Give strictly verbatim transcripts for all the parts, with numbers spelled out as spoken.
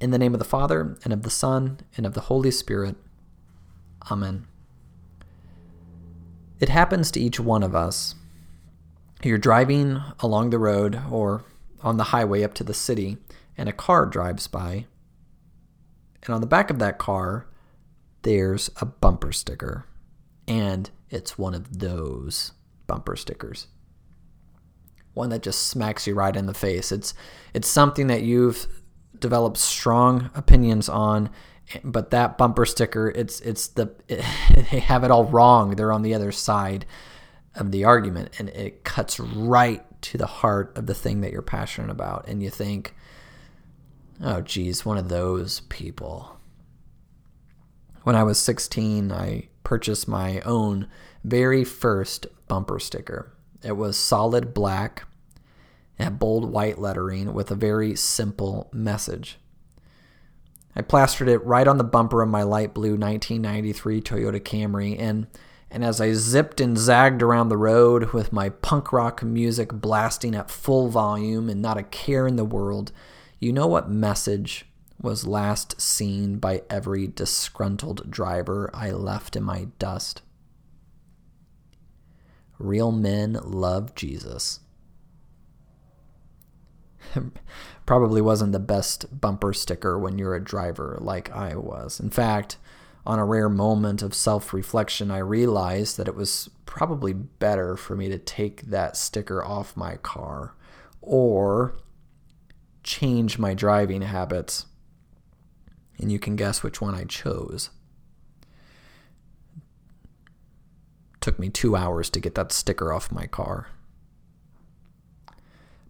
In the name of the Father, and of the Son, and of the Holy Spirit. Amen. It happens to each one of us. You're driving along the road or on the highway up to the city, and a car drives by. And on the back of that car, there's a bumper sticker. And it's one of those bumper stickers. One that just smacks you right in the face. It's it's something that you've developed strong opinions on, but that bumper sticker, it's it's the it, they have it all wrong. They're on the other side of the argument, and it cuts right to the heart of the thing that you're passionate about. And you think, oh geez, one of those people. When I was sixteen, I purchased my own very first bumper sticker. It was solid black and had bold white lettering with a very simple message. I plastered it right on the bumper of my light blue nineteen ninety-three Toyota Camry, and and as I zipped and zagged around the road with my punk rock music blasting at full volume and not a care in the world, you know what message was last seen by every disgruntled driver I left in my dust? Real men love Jesus. Probably wasn't the best bumper sticker when you're a driver like I was. In fact, on a rare moment of self-reflection, I realized that it was probably better for me to take that sticker off my car or change my driving habits. And you can guess which one I chose. It took me two hours to get that sticker off my car.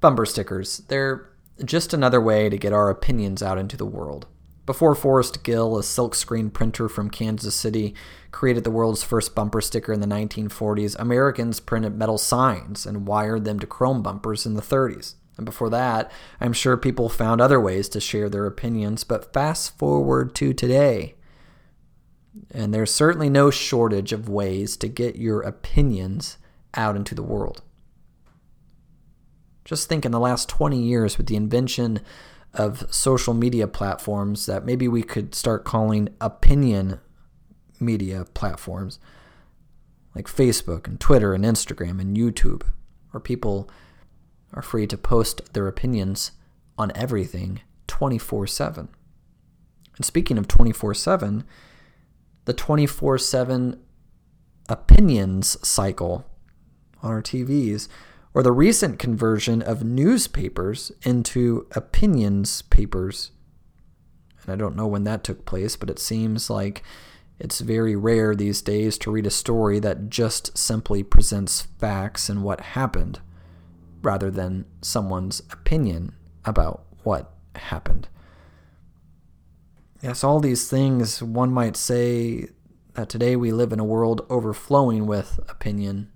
Bumper stickers, they're just another way to get our opinions out into the world. Before Forrest Gill, a silkscreen printer from Kansas City, created the world's first bumper sticker in the nineteen forties, Americans printed metal signs and wired them to chrome bumpers in the thirties. And before that, I'm sure people found other ways to share their opinions, but fast forward to today, and there's certainly no shortage of ways to get your opinions out into the world. Just think in the last twenty years with the invention of social media platforms that maybe we could start calling opinion media platforms, like Facebook and Twitter and Instagram and YouTube, where people are free to post their opinions on everything twenty-four seven. And speaking of twenty-four seven, the twenty-four seven opinions cycle on our T Vs, or the recent conversion of newspapers into opinions papers. And I don't know when that took place, but it seems like it's very rare these days to read a story that just simply presents facts and what happened, rather than someone's opinion about what happened. Yes, all these things, one might say that today we live in a world overflowing with opinion,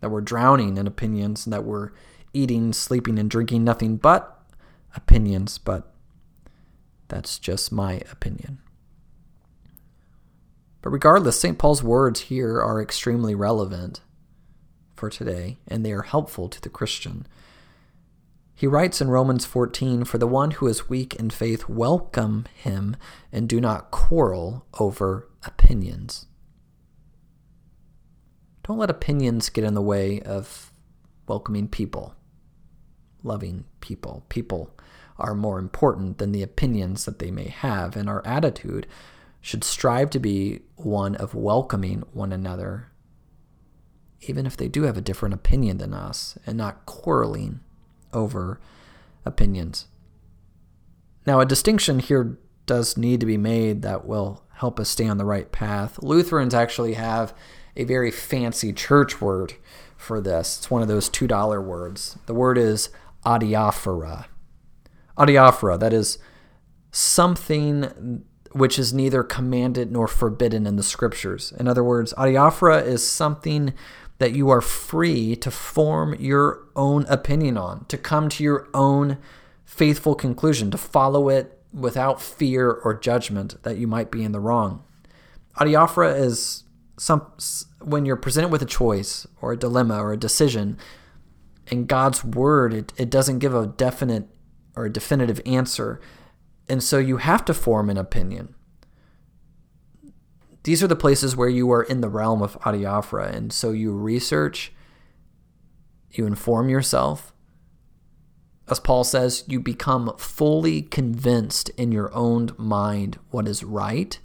that we're drowning in opinions, and that we're eating, sleeping, and drinking nothing but opinions, but that's just my opinion. But regardless, Saint Paul's words here are extremely relevant for today, and they are helpful to the Christian. He writes in Romans fourteen, "For the one who is weak in faith, welcome him and do not quarrel over opinions." Don't let opinions get in the way of welcoming people, loving people. People are more important than the opinions that they may have, and our attitude should strive to be one of welcoming one another, even if they do have a different opinion than us, and not quarreling over opinions. Now, a distinction here does need to be made that will help us stay on the right path. Lutherans actually have a very fancy church word for this. It's one of those two dollar words. The word is adiaphora. Adiaphora, that is something which is neither commanded nor forbidden in the Scriptures. In other words, adiaphora is something that you are free to form your own opinion on, to come to your own faithful conclusion, to follow it without fear or judgment that you might be in the wrong. Adiaphora is some when you're presented with a choice or a dilemma or a decision, and God's word, it, it doesn't give a definite or a definitive answer. And so you have to form an opinion. These are the places where you are in the realm of adiaphora, and so you research, you inform yourself. As Paul says, you become fully convinced in your own mind what is right,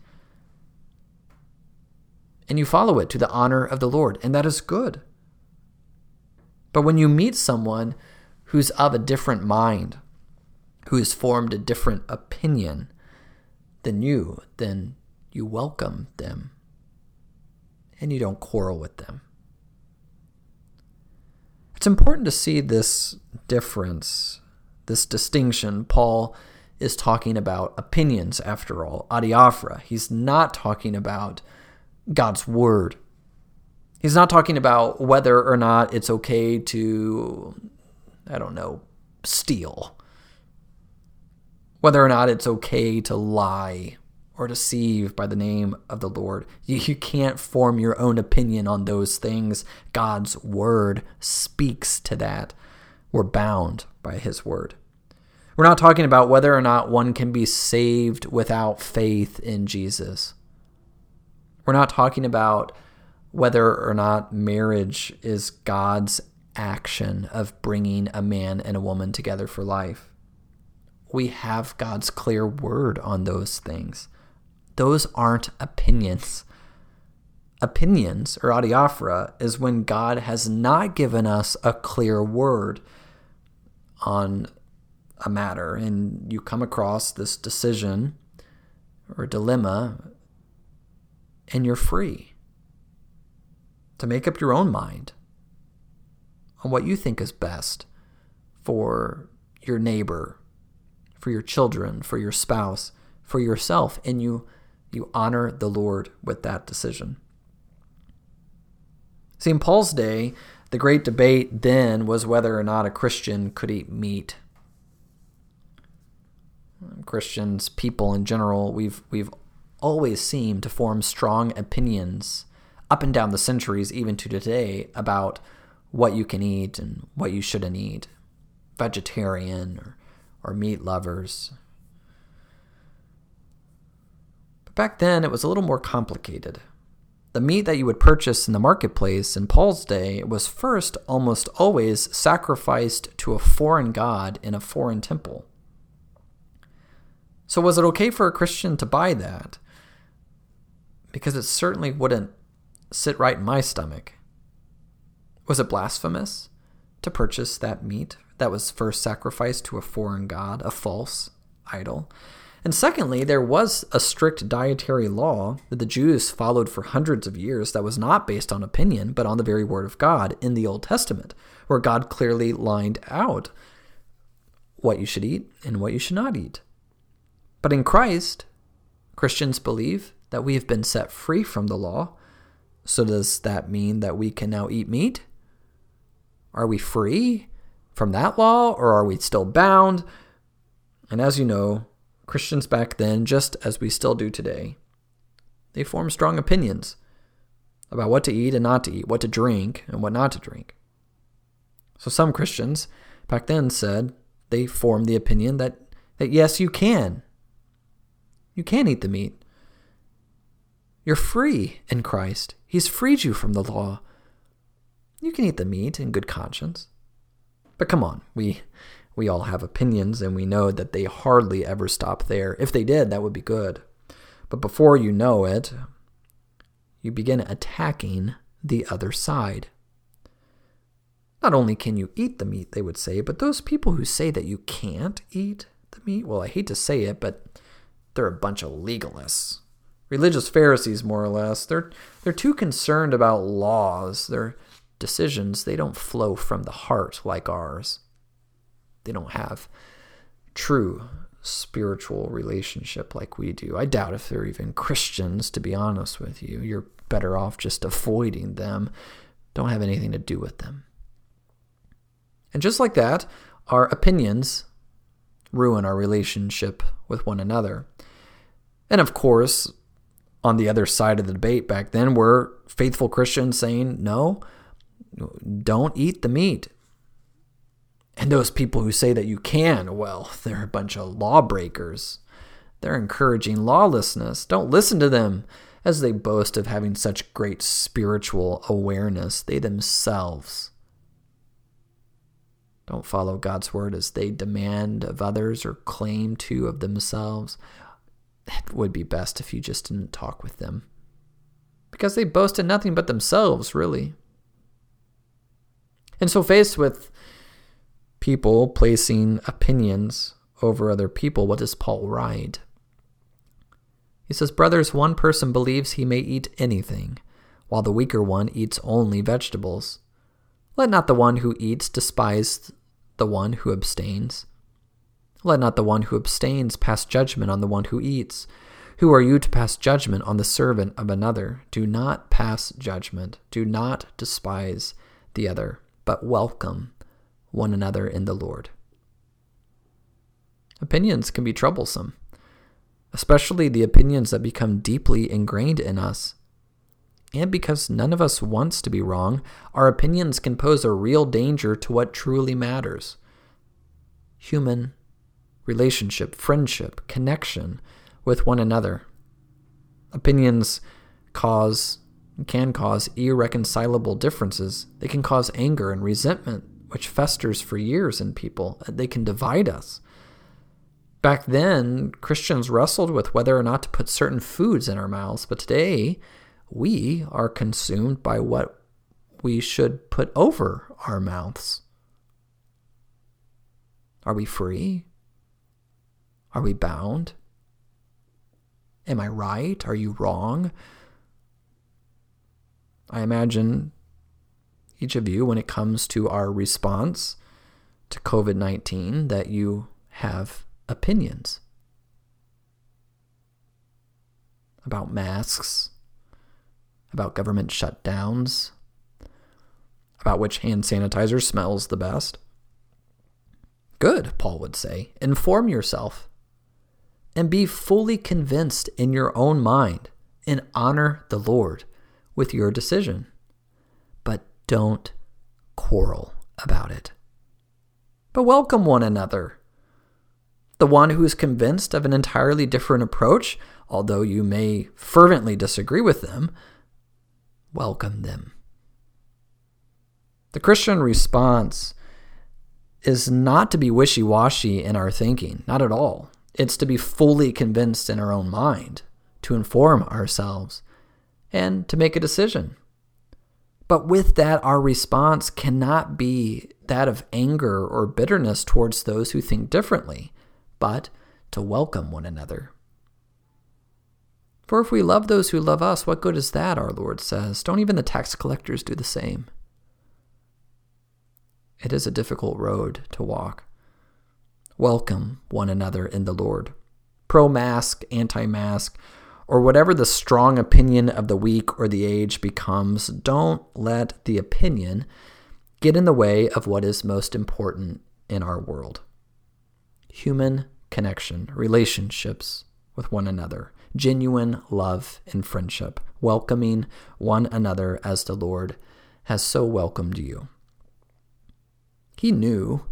and you follow it to the honor of the Lord, and that is good. But when you meet someone who's of a different mind, who has formed a different opinion than you, then you welcome them, and you don't quarrel with them. It's important to see this difference, this distinction. Paul is talking about opinions, after all, adiaphora. He's not talking about God's word. He's not talking about whether or not it's okay to, I don't know, steal, whether or not it's okay to lie or deceive by the name of the Lord. You, you can't form your own opinion on those things. God's word speaks to that. We're bound by his word. We're not talking about whether or not one can be saved without faith in Jesus. We're not talking about whether or not marriage is God's action of bringing a man and a woman together for life. We have God's clear word on those things. Those aren't opinions. Opinions, or adiaphora, is when God has not given us a clear word on a matter, and you come across this decision or dilemma, and you're free to make up your own mind on what you think is best for your neighbor, for your children, for your spouse, for yourself, and you you honor the Lord with that decision. See, in Paul's day, the great debate then was whether or not a Christian could eat meat. Christians, people in general, we've we've always seemed to form strong opinions up and down the centuries, even to today, about what you can eat and what you shouldn't eat, vegetarian or, or meat lovers. But back then, it was a little more complicated. The meat that you would purchase in the marketplace in Paul's day was first almost always sacrificed to a foreign god in a foreign temple. So was it okay for a Christian to buy that? Because it certainly wouldn't sit right in my stomach. Was it blasphemous to purchase that meat that was first sacrificed to a foreign god, a false idol? And secondly, there was a strict dietary law that the Jews followed for hundreds of years that was not based on opinion, but on the very word of God in the Old Testament, where God clearly lined out what you should eat and what you should not eat. But in Christ, Christians believe that we have been set free from the law. So does that mean that we can now eat meat? Are we free from that law, or are we still bound? And as you know, Christians back then, just as we still do today, they form strong opinions about what to eat and not to eat, what to drink and what not to drink. So some Christians back then said they formed the opinion that, that yes, you can. You can eat the meat. You're free in Christ. He's freed you from the law. You can eat the meat in good conscience. But come on, we... We all have opinions, and we know that they hardly ever stop there. If they did, that would be good. But before you know it, you begin attacking the other side. Not only can you eat the meat, they would say, but those people who say that you can't eat the meat, well, I hate to say it, but they're a bunch of legalists. Religious Pharisees, more or less. They're, they're too concerned about laws. Their decisions, they don't flow from the heart like ours. They don't have true spiritual relationship like we do. I doubt if they're even Christians, to be honest with you. You're better off just avoiding them. Don't have anything to do with them. And just like that, our opinions ruin our relationship with one another. And of course, on the other side of the debate back then were faithful Christians saying, no, don't eat the meat. And those people who say that you can, well, they're a bunch of lawbreakers. They're encouraging lawlessness. Don't listen to them, as they boast of having such great spiritual awareness. They themselves don't follow God's word as they demand of others or claim to of themselves. It would be best if you just didn't talk with them, because they boast in nothing but themselves, really. And so faced with people placing opinions over other people, what does Paul write? He says, brothers, one person believes he may eat anything, while the weaker one eats only vegetables. Let not the one who eats despise the one who abstains. Let not the one who abstains pass judgment on the one who eats. Who are you to pass judgment on the servant of another? Do not pass judgment. Do not despise the other, but welcome one another in the Lord. Opinions can be troublesome, especially the opinions that become deeply ingrained in us. And because none of us wants to be wrong, our opinions can pose a real danger to what truly matters. Human relationship, friendship, connection with one another. Opinions cause can cause irreconcilable differences. They can cause anger and resentment, which festers for years in people. They can divide us. Back then, Christians wrestled with whether or not to put certain foods in our mouths, but today we are consumed by what we should put over our mouths. Are we free? Are we bound? Am I right? Are you wrong? I imagine each of you, when it comes to our response to covid nineteen, that you have opinions about masks, about government shutdowns, about which hand sanitizer smells the best. Good, Paul would say. Inform yourself and be fully convinced in your own mind, and honor the Lord with your decision. But don't quarrel about it. But welcome one another. The one who is convinced of an entirely different approach, although you may fervently disagree with them, welcome them. The Christian response is not to be wishy-washy in our thinking, not at all. It's to be fully convinced in our own mind, to inform ourselves, and to make a decision. But with that, our response cannot be that of anger or bitterness towards those who think differently, but to welcome one another. For if we love those who love us, what good is that, our Lord says? Don't even the tax collectors do the same? It is a difficult road to walk. Welcome one another in the Lord. Pro-mask, anti-mask, or whatever the strong opinion of the weak or the age becomes, don't let the opinion get in the way of what is most important in our world. Human connection, relationships with one another, genuine love and friendship, welcoming one another as the Lord has so welcomed you. He knew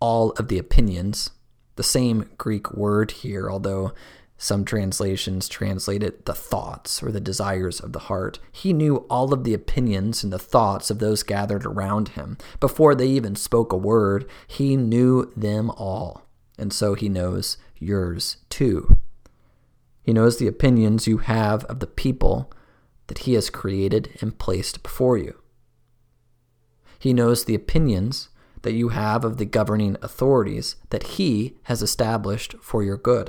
all of the opinions, the same Greek word here, although some translations translate it the thoughts or the desires of the heart. He knew all of the opinions and the thoughts of those gathered around him. Before they even spoke a word, he knew them all. And so he knows yours too. He knows the opinions you have of the people that he has created and placed before you. He knows the opinions that you have of the governing authorities that he has established for your good.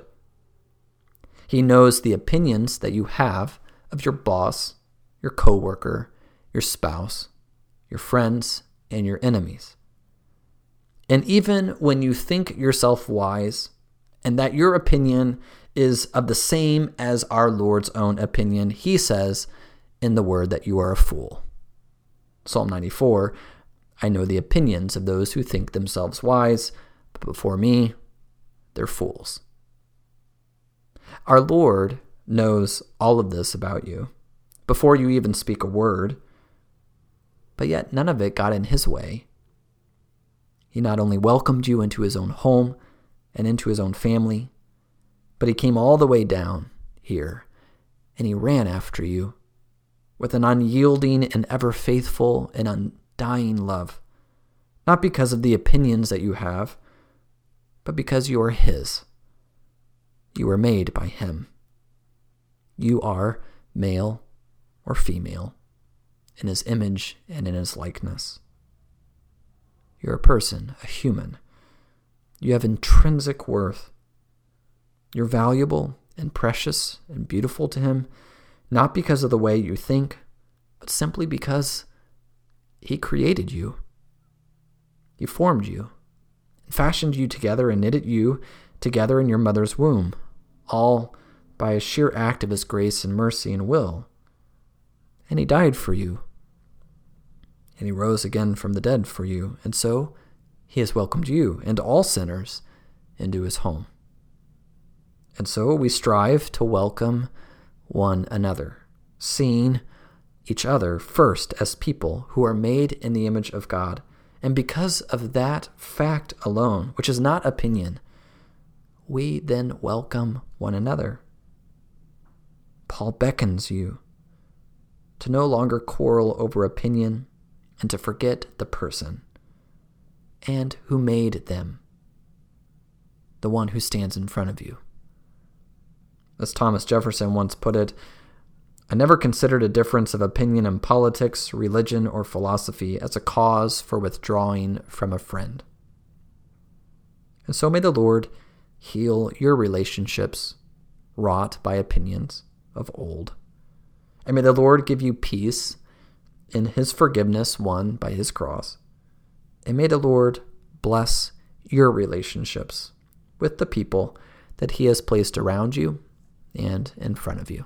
He knows the opinions that you have of your boss, your coworker, your spouse, your friends, and your enemies. And even when you think yourself wise and that your opinion is of the same as our Lord's own opinion, he says in the word that you are a fool. Psalm ninety-four, I know the opinions of those who think themselves wise, but before me, they're fools. Our Lord knows all of this about you before you even speak a word, but yet none of it got in his way. He not only welcomed you into his own home and into his own family, but he came all the way down here, and he ran after you with an unyielding and ever-faithful and undying love, not because of the opinions that you have, but because you are his. You were made by him. You are male or female in his image and in his likeness. You're a person, a human. You have intrinsic worth. You're valuable and precious and beautiful to him, not because of the way you think, but simply because he created you. He formed you, and fashioned you together and knitted you together in your mother's womb, all by a sheer act of his grace and mercy and will. And he died for you, and he rose again from the dead for you, and so he has welcomed you and all sinners into his home. And so we strive to welcome one another, seeing each other first as people who are made in the image of God. And because of that fact alone, which is not opinion, we then welcome one another. Paul beckons you to no longer quarrel over opinion and to forget the person and who made them, the one who stands in front of you. As Thomas Jefferson once put it, "I never considered a difference of opinion in politics, religion, or philosophy as a cause for withdrawing from a friend." And so may the Lord heal your relationships wrought by opinions of old. And may the Lord give you peace in his forgiveness won by his cross. And may the Lord bless your relationships with the people that he has placed around you and in front of you.